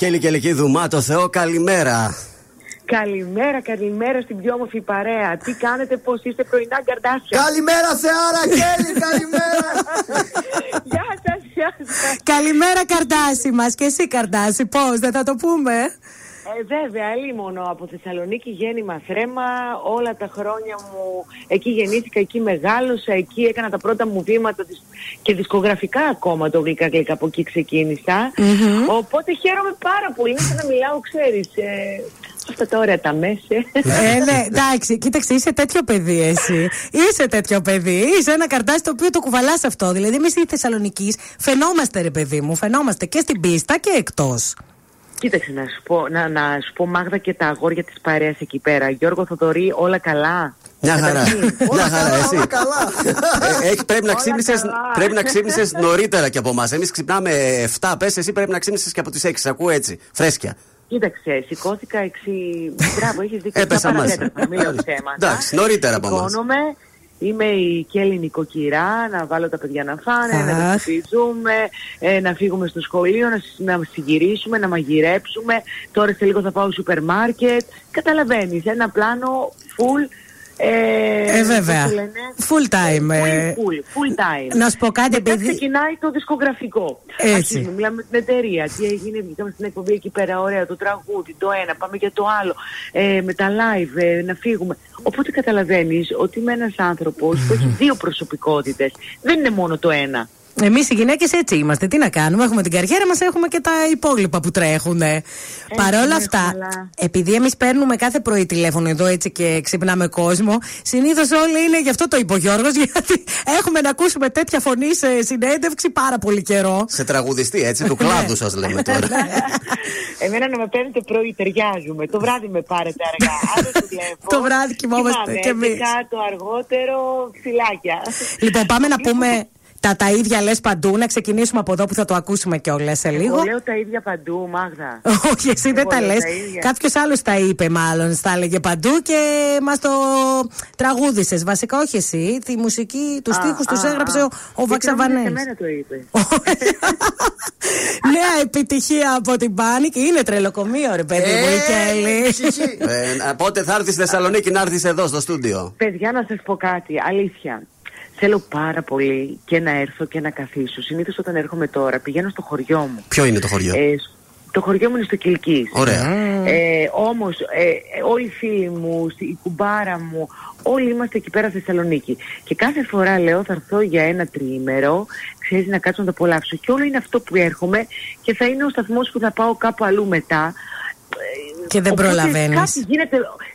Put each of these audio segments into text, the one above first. Κέλλυ Κελεκίδου, μα το Θεό, καλημέρα. Καλημέρα, καλημέρα στην πιο όμορφη παρέα. Τι κάνετε, πώς είστε, πρωινά γκαρντάσια? Καλημέρα, Θεόρα, Κέλλυ, καλημέρα. Γεια σας, γεια σας. Καλημέρα, καρντάσι μας, και εσύ, καρντάσι, πώς, δεν θα το πούμε? Βέβαια, αλλήμονο, από Θεσσαλονίκη, γέννημα θρέμα. Όλα τα χρόνια μου εκεί γεννήθηκα, εκεί μεγάλωσα, εκεί έκανα τα πρώτα μου βήματα και δισκογραφικά ακόμα, το γλυκά γλυκά, από εκεί ξεκίνησα. Οπότε χαίρομαι πάρα πολύ, είναι σαν να μιλάω, ξέρεις, αυτά τα ωραία τα μέσα. Ναι, εντάξει, κοίταξε, είσαι τέτοιο παιδί εσύ. Είσαι τέτοιο παιδί. Είσαι ένα καρντάσι το οποίο το κουβαλάς αυτό. Δηλαδή, εμείς οι Θεσσαλονικείς φαινόμαστε, ρε παιδί μου, φαινόμαστε και στην πίστα και εκτός. Κοίταξε να σου πω, Μάγδα, και τα αγόρια της παρέας εκεί πέρα. Γιώργο, Θοδωρή, όλα καλά? Μια χαρά. Μια χαρά, εσύ. Πρέπει να ξύπνησες νωρίτερα και από εμάς. Εμείς ξυπνάμε 7, πες, εσύ πρέπει να ξύπνησες και από τις 6. Ακούω έτσι, φρέσκια. Κοίταξε, σηκώθηκα 6. Μπράβο, έχεις δίκιο. Έπεσα μας. Εντάξει, νωρίτερα από εμάς. Είμαι η Κέλλυ νοικοκυρά, να βάλω τα παιδιά να φάνε, να μεταφύζουμε, να φύγουμε στο σχολείο, να συγκυρίσουμε, να μαγειρέψουμε. Τώρα σε λίγο θα πάω στο σούπερ μάρκετ. Καταλαβαίνεις, ένα πλάνο full. Βέβαια. Full time. Full time. Να σου πω κάτι, επειδή ξεκινάει το δισκογραφικό. Έτσι. Μιλάμε με την εταιρεία. Τι έγινε, βγήκαμε στην εκπομπή εκεί πέρα. Ωραία, το τραγούδι, το ένα, πάμε για το άλλο. Με τα live, να φύγουμε. Οπότε καταλαβαίνεις ότι είμαι ένας άνθρωπος που έχει δύο προσωπικότητες. Δεν είναι μόνο το ένα. Εμείς οι γυναίκες έτσι είμαστε. Τι να κάνουμε, έχουμε την καριέρα μας, έχουμε και τα υπόλοιπα που τρέχουν. Παρ' όλα αυτά, επειδή εμείς παίρνουμε κάθε πρωί τηλέφωνο εδώ έτσι και ξυπνάμε κόσμο, συνήθως όλοι είναι, γι' αυτό το είπε ο Γιώργος, γιατί έχουμε να ακούσουμε τέτοια φωνή σε συνέντευξη πάρα πολύ καιρό. Σε τραγουδιστή, έτσι, του κλάδου σας λέμε τώρα. Εμένα να με παίρνετε πρωί, ταιριάζουμε. Το βράδυ με πάρετε αργά. Άλλο δουλεύω. Το βράδυ κοιμόμαστε κι εμείς. Το αργότερο, φυλάκια. Λοιπόν, πάμε να πούμε. Τα ίδια λες παντού, να ξεκινήσουμε από εδώ που θα το ακούσουμε κιόλας σε λίγο. Εγώ λέω τα ίδια παντού, Μάγδα. Όχι, εσύ δεν τα λες. Κάποιος άλλος τα είπε, μάλλον. Στα έλεγε παντού και μας το τραγούδισες. Βασικά, όχι εσύ. Τη μουσική, τους στίχους τους έγραψε ο Βαξαβανέλη. Εμένα το είπε. Νέα επιτυχία από την Πάνικ. Είναι τρελοκομείο, ρε παιδί μου, η Κέλλυ. Πότε θα έρθει στη Θεσσαλονίκη, να έρθει εδώ στο στούντιο? Παιδιά, να σας πω κάτι. Αλήθεια. Θέλω πάρα πολύ και να έρθω και να καθίσω. Συνήθως όταν έρχομαι τώρα πηγαίνω στο χωριό μου. Ποιο είναι το χωριό? Το χωριό μου είναι στο Κιλκής. Ωραία. Όμως όλοι οι φίλοι μου, η κουμπάρα μου, όλοι είμαστε εκεί πέρα στη Θεσσαλονίκη. Και κάθε φορά λέω θα έρθω για ένα τριήμερο, ξέρεις, να κάτσω να το απολαύσω. Και όλο είναι αυτό που έρχομαι και θα είναι ο σταθμός που θα πάω κάπου αλλού μετά. Και δεν προλαβαίνεις.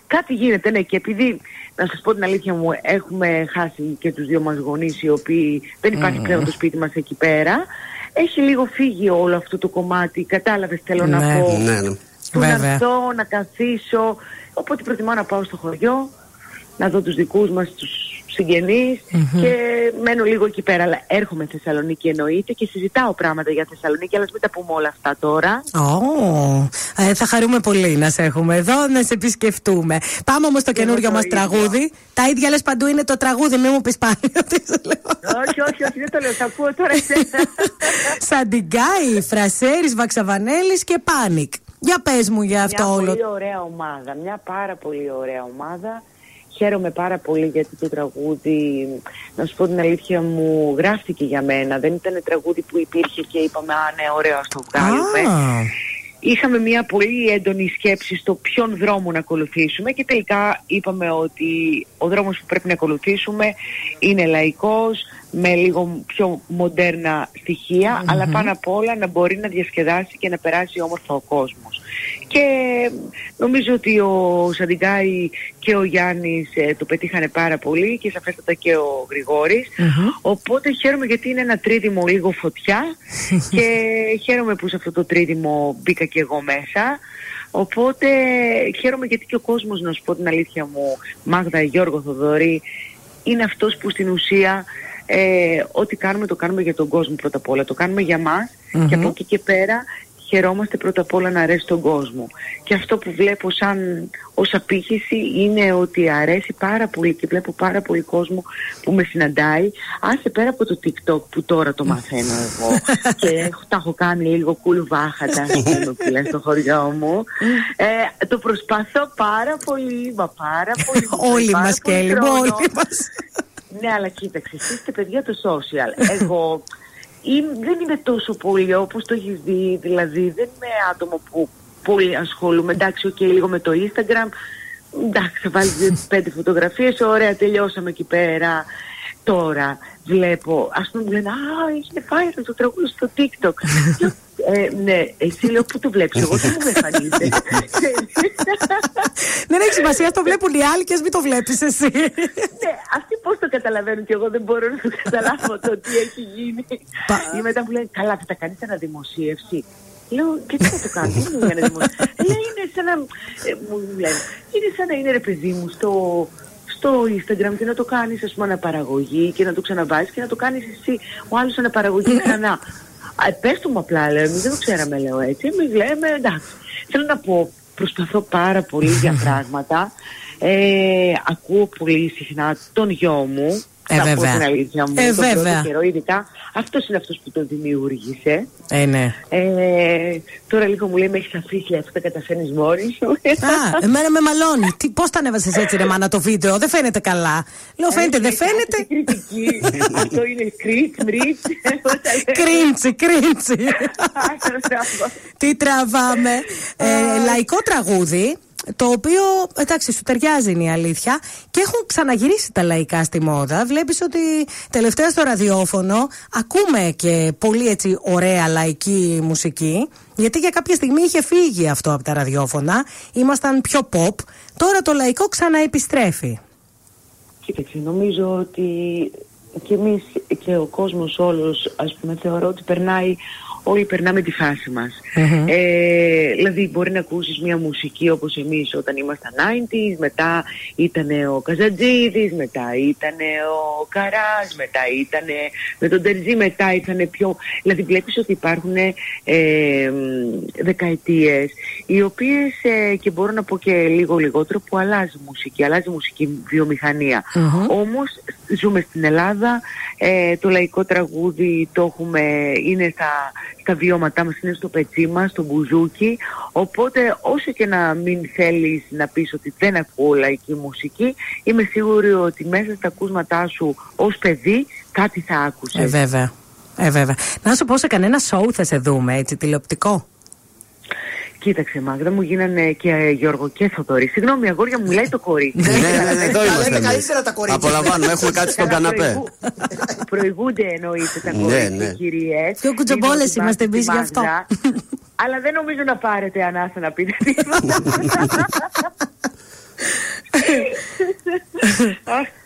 Κάτι γίνεται, ναι, και επειδή, να σας πω την αλήθεια μου, έχουμε χάσει και τους δύο μας γονείς, οι οποίοι δεν υπάρχει πλέον το σπίτι μας εκεί πέρα. Έχει λίγο φύγει όλο αυτό το κομμάτι, κατάλαβες, θέλω να πω. Ναι. Να δω, να καθίσω, οπότε προτιμάω να πάω στο χωριό, να δω τους δικούς μας, τους συγγενείς, και μένω λίγο εκεί πέρα. Αλλά έρχομαι στη Θεσσαλονίκη, εννοείται, και συζητάω πράγματα για Θεσσαλονίκη, αλλά μην τα πούμε όλα αυτά τώρα. Θα χαρούμε πολύ να σε έχουμε εδώ, να σε επισκεφτούμε. Πάμε όμως στο καινούριο μας τραγούδι. Τα ίδια λες παντού είναι το τραγούδι, μην μου πεις πάλι ότι σου λέω. Όχι, δεν το λέω, θα ακούω τώρα εσένα. Σάντι Γκάι, Φρασέρι, Βαξαβανέλη και Πάνικ. Για πες μου για αυτό όλο. Μια πολύ ωραία ομάδα, μια πάρα πολύ ωραία ομάδα. Χαίρομαι πάρα πολύ γιατί το τραγούδι, να σου πω την αλήθεια μου, γράφτηκε για μένα. Δεν ήταν τραγούδι που υπήρχε και είπαμε ναι, ωραίο, ας το βγάλουμε. Είχαμε μια πολύ έντονη σκέψη στο ποιον δρόμο να ακολουθήσουμε και τελικά είπαμε ότι ο δρόμος που πρέπει να ακολουθήσουμε είναι λαϊκός, με λίγο πιο μοντέρνα στοιχεία, αλλά πάνω απ' όλα να μπορεί να διασκεδάσει και να περάσει όμορφα ο κόσμος. Και νομίζω ότι ο Σάντι Γκάι και ο Γιάννης το πετύχανε πάρα πολύ και σαφέστατα και ο Γρηγόρης. Οπότε χαίρομαι γιατί είναι ένα τρίδημο λίγο φωτιά και χαίρομαι που σε αυτό το τρίδημο μπήκα και εγώ μέσα. Οπότε χαίρομαι γιατί και ο κόσμος, να σου πω την αλήθεια μου, Μάγδα, Γιώργο, Θοδωρή, είναι αυτός που στην ουσία ό,τι κάνουμε το κάνουμε για τον κόσμο πρώτα απ' όλα. Το κάνουμε για μας και από εκεί και πέρα χαιρόμαστε πρώτα απ' όλα να αρέσει τον κόσμο. Και αυτό που βλέπω ως απήχηση είναι ότι αρέσει πάρα πολύ και βλέπω πάρα πολύ κόσμο που με συναντάει. Άσε πέρα από το TikTok που τώρα το μαθαίνω εγώ και τα έχω κάνει λίγο κουλβάχατα στο χωριό μου. Το προσπαθώ πάρα πολύ, μα πάρα πολύ. Όλοι μας, Κέλλυ, όλοι μας. Ναι, αλλά κοίταξε, εσείς είστε παιδιά το social. Εγώ δεν είμαι τόσο πολύ όπως το έχεις δει, δηλαδή δεν είμαι άτομο που πολύ ασχολούμαι. Εντάξει, οκ, λίγο με το Instagram. Εντάξει, θα βάλεις 5 φωτογραφίες, ωραία, τελειώσαμε εκεί πέρα. Τώρα βλέπω, ας πούμε μου λένε, α, είχε viral το τραγούδι στο TikTok. Ναι, εσύ λέω, πού το βλέπεις, εγώ δεν μου εμφανίζεται. Δεν έχει σημασία, το βλέπουν οι άλλοι και ας μην το βλέπεις εσύ. Ναι, αυτοί πώς το καταλαβαίνουν και εγώ δεν μπορώ να το καταλάβω το τι έχει γίνει. Ή μετά μου λένε, καλά, θα τα κάνεις αναδημοσίευση. Λέω, και τι θα το κάνω, δεν είναι για δημοσίευση. Είναι σαν να, μου λένε, είναι σαν να είναι ρε παιδί μου στο Instagram και να το κάνεις, ας πούμε, αναπαραγωγή και να το ξαναβάζεις και να το κάνεις εσύ ο άλλος αναπαραγωγή ξανά. Πες του μου απλά, λέω, εμείς δεν το ξέραμε, λέω έτσι, εμείς λέμε εντάξει. Θέλω να πω, προσπαθώ πάρα πολύ για πράγματα, ακούω πολύ συχνά τον γιο μου, θα πω την αλήθεια μου, τον πρώτο καιρό ειδικά, αυτός είναι αυτός που τον δημιούργησε. Ναι. Τώρα λίγο μου λέει, με έχεις αφήσει, αυτό τα καταφέρνεις μόνη σου. Εμένα με μαλώνει. Πώς τα ανέβασες έτσι ρε μάνα το βίντεο, δεν φαίνεται καλά. Λέω φαίνεται, δεν φαίνεται. Κριτική, αυτό είναι κρίντσι. Τι τραβάμε. Λαϊκό τραγούδι, το οποίο, εντάξει, σου ταιριάζει είναι η αλήθεια, και έχουν ξαναγυρίσει τα λαϊκά στη μόδα. Βλέπεις ότι τελευταία στο ραδιόφωνο ακούμε και πολύ έτσι ωραία λαϊκή μουσική, γιατί για κάποια στιγμή είχε φύγει αυτό από τα ραδιόφωνα, ήμασταν πιο pop, τώρα το λαϊκό ξαναεπιστρέφει. Κοίταξε, νομίζω ότι και εμείς και ο κόσμος όλος, ας πούμε, θεωρώ ότι όλοι περνάμε τη φάση μας. Δηλαδή μπορεί να ακούσεις μια μουσική όπως εμείς όταν ήμασταν 90s, μετά ήταν ο Καζαντζίδης, μετά ήταν ο Καράς, μετά ήταν με τον Τερζί, μετά ήταν πιο... Δηλαδή βλέπεις ότι υπάρχουν δεκαετίες οι οποίες και μπορώ να πω και λίγο λιγότερο που αλλάζει μουσική βιομηχανία. Όμως ζούμε στην Ελλάδα, το λαϊκό τραγούδι το έχουμε, είναι στα βιώματά μας, είναι στο πετσί μας, στο μπουζούκι, οπότε όσο και να μην θέλεις να πεις ότι δεν ακούω λαϊκή μουσική, είμαι σίγουρη ότι μέσα στα ακούσματά σου ως παιδί κάτι θα άκουσες. Βέβαια. Να σου πω, σε κανένα σοου θα σε δούμε, έτσι, τηλεοπτικό? Κοίταξε, Μάγδα, μου γίνανε και Γιώργο και Θεόρα. Συγγνώμη, αγόρια μου, λέει το κορίτσι. Ναι, εδώ είμαστε. Καλύτερα τα κορίτσια. Απολαμβάνουμε, έχουμε κάτι στον καναπέ. Προηγούνται εννοείται τα κορίτσια, κυρίες. Πιο κουτσομπόλες είμαστε εμείς γι' αυτό. Αλλά δεν νομίζω να πάρετε ανάσα να πείτε τίποτα.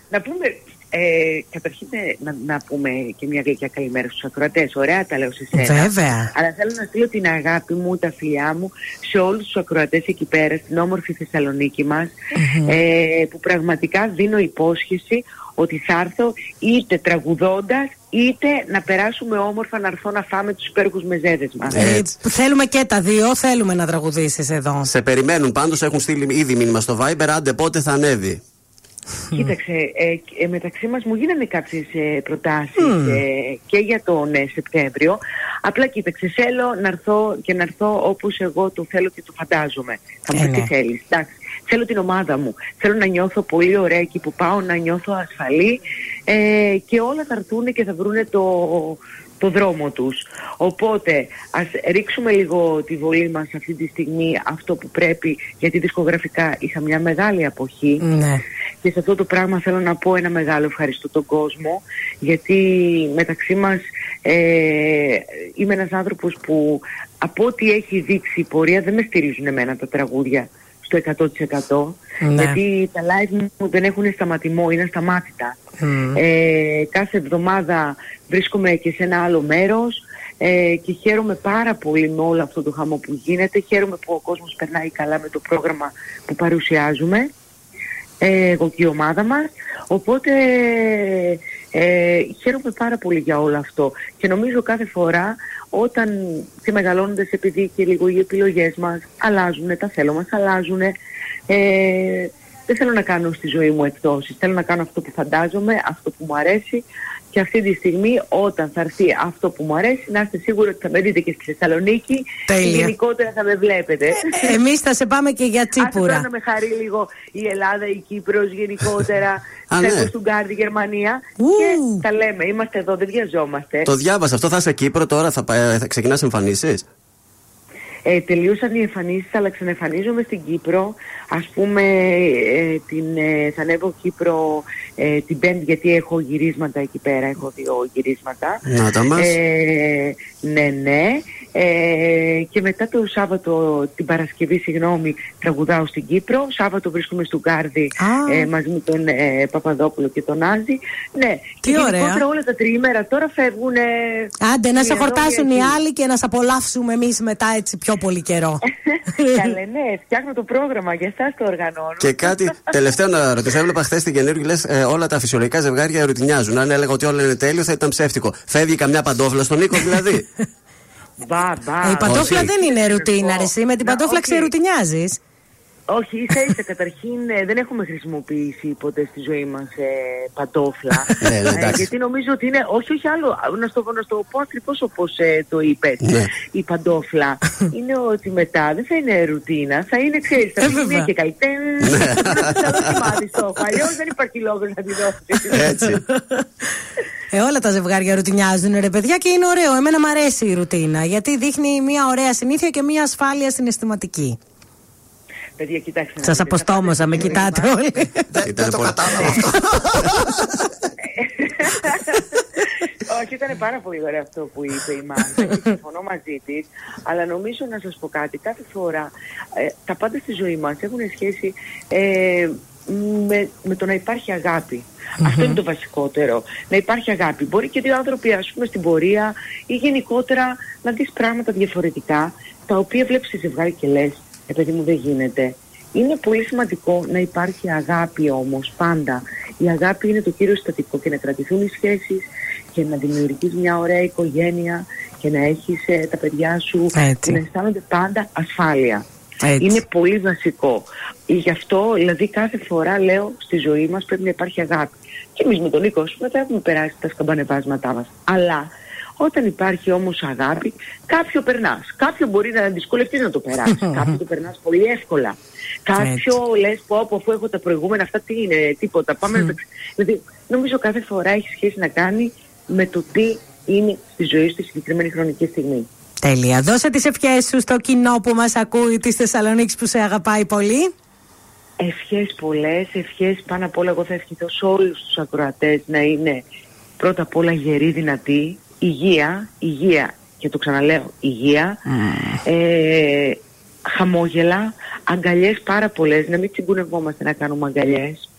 Να πούμε... καταρχήν να πούμε και μια γλυκιά καλημέρα στους ακροατές. Ωραία τα λέω σε σένα. Βέβαια. Αλλά θέλω να στείλω την αγάπη μου, τα φιλιά μου σε όλους τους ακροατές εκεί πέρα στην όμορφη Θεσσαλονίκη μας, που πραγματικά δίνω υπόσχεση ότι θα έρθω είτε τραγουδώντας είτε να περάσουμε όμορφα, να έρθω να φάμε τους υπέροχους μεζέδες μας. Θέλουμε και τα δύο, θέλουμε να τραγουδήσεις εδώ. Σε περιμένουν πάντως, έχουν στείλει ήδη μήνυμα στο Viber, άντε πότε θα ανέβει. Κοίταξε, μεταξύ μας μου γίνανε κάποιες προτάσεις και για τον Σεπτέμβριο. Απλά κοίταξε, θέλω να έρθω και να έρθω όπως εγώ το θέλω και το φαντάζομαι. Θα μου πεις τι θέλεις, εντάξει. Θέλω την ομάδα μου, θέλω να νιώθω πολύ ωραία εκεί που πάω, να νιώθω ασφαλή, και όλα θα έρθουν και θα βρούνε το δρόμο τους. Οπότε ας ρίξουμε λίγο τη βολή μας αυτή τη στιγμή, αυτό που πρέπει, γιατί δισκογραφικά είχα μια μεγάλη αποχή. Και σε αυτό το πράγμα θέλω να πω ένα μεγάλο ευχαριστώ τον κόσμο, γιατί μεταξύ μας είμαι ένας άνθρωπος που από ό,τι έχει δείξει η πορεία δεν με στηρίζουν εμένα τα τραγούδια στο 100%, γιατί τα live μου δεν έχουν σταματημό, είναι ασταμάτητα. Κάθε εβδομάδα βρίσκομαι και σε ένα άλλο μέρος, και χαίρομαι πάρα πολύ με όλο αυτό το χαμό που γίνεται, χαίρομαι που ο κόσμος περνάει καλά με το πρόγραμμα που παρουσιάζουμε. εγώ και η ομάδα μας. Οπότε χαίρομαι πάρα πολύ για όλο αυτό. Και νομίζω κάθε φορά όταν και μεγαλώνοντας, επειδή και λίγο οι επιλογές μας αλλάζουν, τα θέλω μας αλλάζουν, δεν θέλω να κάνω στη ζωή μου εκτόσεις. Θέλω να κάνω αυτό που φαντάζομαι, αυτό που μου αρέσει. Και αυτή τη στιγμή όταν θα έρθει αυτό που μου αρέσει, να είστε σίγουροι ότι θα με δείτε και στη Θεσσαλονίκη. Τέλεια. Και γενικότερα θα με βλέπετε. Εμείς θα σε πάμε και για τσίπουρα. Ας να με χαρεί λίγο η Ελλάδα, η Κύπρος γενικότερα, Σέκος του Γκάρδη, Γερμανία. Και τα λέμε, είμαστε εδώ, δεν βιαζόμαστε. Το διάβασα, αυτό θα είσαι Κύπρο τώρα, θα ξεκινάς εμφανίσεις. Τελείωσαν οι εμφανίσεις, αλλά ξαναεμφανίζομαι στην Κύπρο. Ας πούμε, θα ανέβω Κύπρο την Πέμπτη, γιατί έχω γυρίσματα εκεί πέρα. Έχω 2 γυρίσματα. Να τα μας. Ναι. Και μετά το Σάββατο, την Παρασκευή, συγγνώμη, τραγουδάω στην Κύπρο. Σάββατο βρίσκομαι στο Γκάρδη μαζί με τον Παπαδόπουλο και τον Άζη. Ναι, τι και γενικότερα όλα τα τριήμερα τώρα φεύγουν. Άντε, να σε χορτάσουν οι άλλοι και να σε απολαύσουμε εμείς μετά έτσι πιο πολύ καιρό. Καλέ, ναι, φτιάχνω το πρόγραμμα για εσάς, το οργανώνω. Και κάτι τελευταίο να ρωτήσω. Έβλεπα χθες την καινούργια και λες όλα τα φυσιολογικά ζευγάρια ρουτινιάζουν. Αν έλεγα ότι όλα είναι τέλειο, θα ήταν ψεύτικο. Φεύγει καμιά παντόφλα στον Νίκο, δηλαδή. Η παντόφλα δεν είναι ρουτίνα, εσύ με την παντόφλα ξερουτινιάζεις. Όχι, ίσα καταρχήν δεν έχουμε χρησιμοποιήσει ποτέ στη ζωή μας παντόφλα. Γιατί νομίζω ότι είναι. Όχι άλλο, να στο πω ακριβώς όπως το είπες. Η παντόφλα είναι ότι μετά δεν θα είναι ρουτίνα, θα είναι, ξέρεις, θα είναι μια και καλλιτέν. Θα το θυμάται το. Αλλιώς δεν υπάρχει λόγος να τη δώσεις. Έτσι. Όλα τα ζευγάρια ρουτινιάζουν, ρε παιδιά, και είναι ωραίο. Εμένα μου αρέσει η ρουτίνα, γιατί δείχνει μια ωραία συνήθεια και μια ασφάλεια συναισθηματική. Παιδιά, κοιτάξτε. Σας αποστόμωσα, με κοιτάτε όλοι. Δεν το κατάλαβα αυτό. Όχι, ήταν πάρα πολύ ωραίο αυτό που είπε η Μάγδα και συμφωνώ μαζί της. Αλλά νομίζω να σας πω κάτι. Κάθε φορά τα πάντα στη ζωή μας έχουν σχέση με το να υπάρχει αγάπη. Αυτό είναι το βασικότερο. Να υπάρχει αγάπη. Μπορεί και δύο άνθρωποι, ας πούμε, στην πορεία ή γενικότερα να δεις πράγματα διαφορετικά, τα οποία βλέπεις στη ζευγάρι και λες, παιδί μου, δεν γίνεται. Είναι πολύ σημαντικό να υπάρχει αγάπη όμως πάντα. Η αγάπη είναι το κύριο συστατικό και να κρατηθούν οι σχέσεις και να δημιουργείς μια ωραία οικογένεια και να έχεις τα παιδιά σου και να αισθάνονται πάντα ασφάλεια. Έτσι. Είναι πολύ βασικό. Γι' αυτό δηλαδή κάθε φορά λέω στη ζωή μας πρέπει να υπάρχει αγάπη. Και εμείς με τον Νίκο μετά έχουμε περάσει τα σκαμπανεβάσματά μας. Αλλά όταν υπάρχει όμως αγάπη, κάποιο περνάς. Κάποιο μπορεί να δυσκολευτείς να το περάσεις. Κάποιο το περνάς πολύ εύκολα. Κάποιο λες, πω αφού έχω τα προηγούμενα, αυτά τι είναι, τίποτα. Πάμε. Δηλαδή, νομίζω κάθε φορά έχει σχέση να κάνει με το τι είναι στη ζωή στη συγκεκριμένη χρονική στιγμή. Τέλεια. Δώσε τις ευχές σου στο κοινό που μας ακούει της Θεσσαλονίκης που σε αγαπάει πολύ. Ευχές πολλές, ευχές πάνω απ' όλα. Εγώ θα ευχηθώ σε όλους τους ακροατές να είναι πρώτα απ' όλα γεροί, δυνατοί, υγεία και το ξαναλέω υγεία, χαμόγελα, αγκαλιές πάρα πολλές, να μην τσιγκουνευόμαστε να κάνουμε αγκαλιές.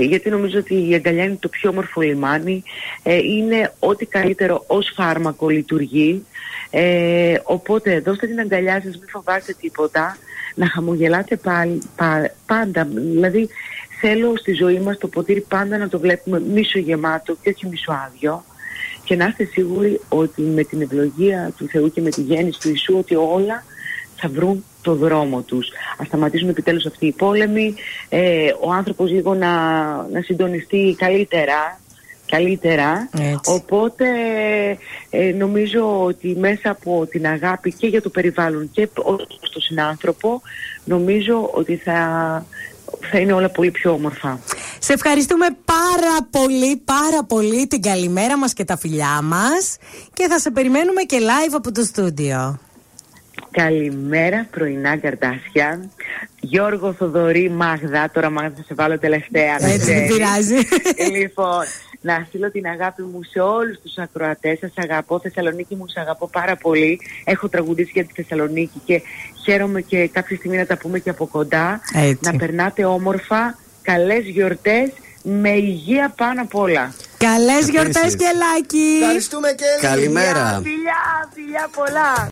Γιατί νομίζω ότι η αγκαλιά είναι το πιο όμορφο λιμάνι, είναι ό,τι καλύτερο ως φάρμακο λειτουργεί, οπότε δώστε την αγκαλιά σας, μην φοβάστε τίποτα, να χαμογελάτε πάντα, δηλαδή θέλω στη ζωή μας το ποτήρι πάντα να το βλέπουμε μισογεμάτο και όχι μισοάδιο και να είστε σίγουροι ότι με την ευλογία του Θεού και με τη γέννηση του Ιησού ότι όλα θα βρουν το δρόμο τους. Ας σταματήσουν επιτέλους αυτοί οι πόλεμοι, ο άνθρωπος λίγο να συντονιστεί καλύτερα. Έτσι. Οπότε νομίζω ότι μέσα από την αγάπη και για το περιβάλλον και προς τον συνάνθρωπο νομίζω ότι θα είναι όλα πολύ πιο όμορφα. Σε ευχαριστούμε πάρα πολύ την καλημέρα μας και τα φιλιά μας και θα σε περιμένουμε και live από το στούντιο. Καλημέρα, πρωινά καρτάσια. Γιώργο, Θοδωρή, Μάγδα. Τώρα Μάγδα θα σε βάλω τελευταία. Έτσι δεν πειράζει. Λοιπόν, να στείλω την αγάπη μου σε όλους τους ακροατές. Σας αγαπώ, Θεσσαλονίκη μου, σε αγαπώ πάρα πολύ. Έχω τραγουδήσει για τη Θεσσαλονίκη και χαίρομαι και κάποια στιγμή να τα πούμε και από κοντά. Έτσι. Να περνάτε όμορφα, καλές γιορτές, με υγεία πάνω απ' όλα. Καλές γιορτές, Κελάκη. Ευχαριστούμε, Κέλλυ. Καλημέρα. Φιλιά πολλά.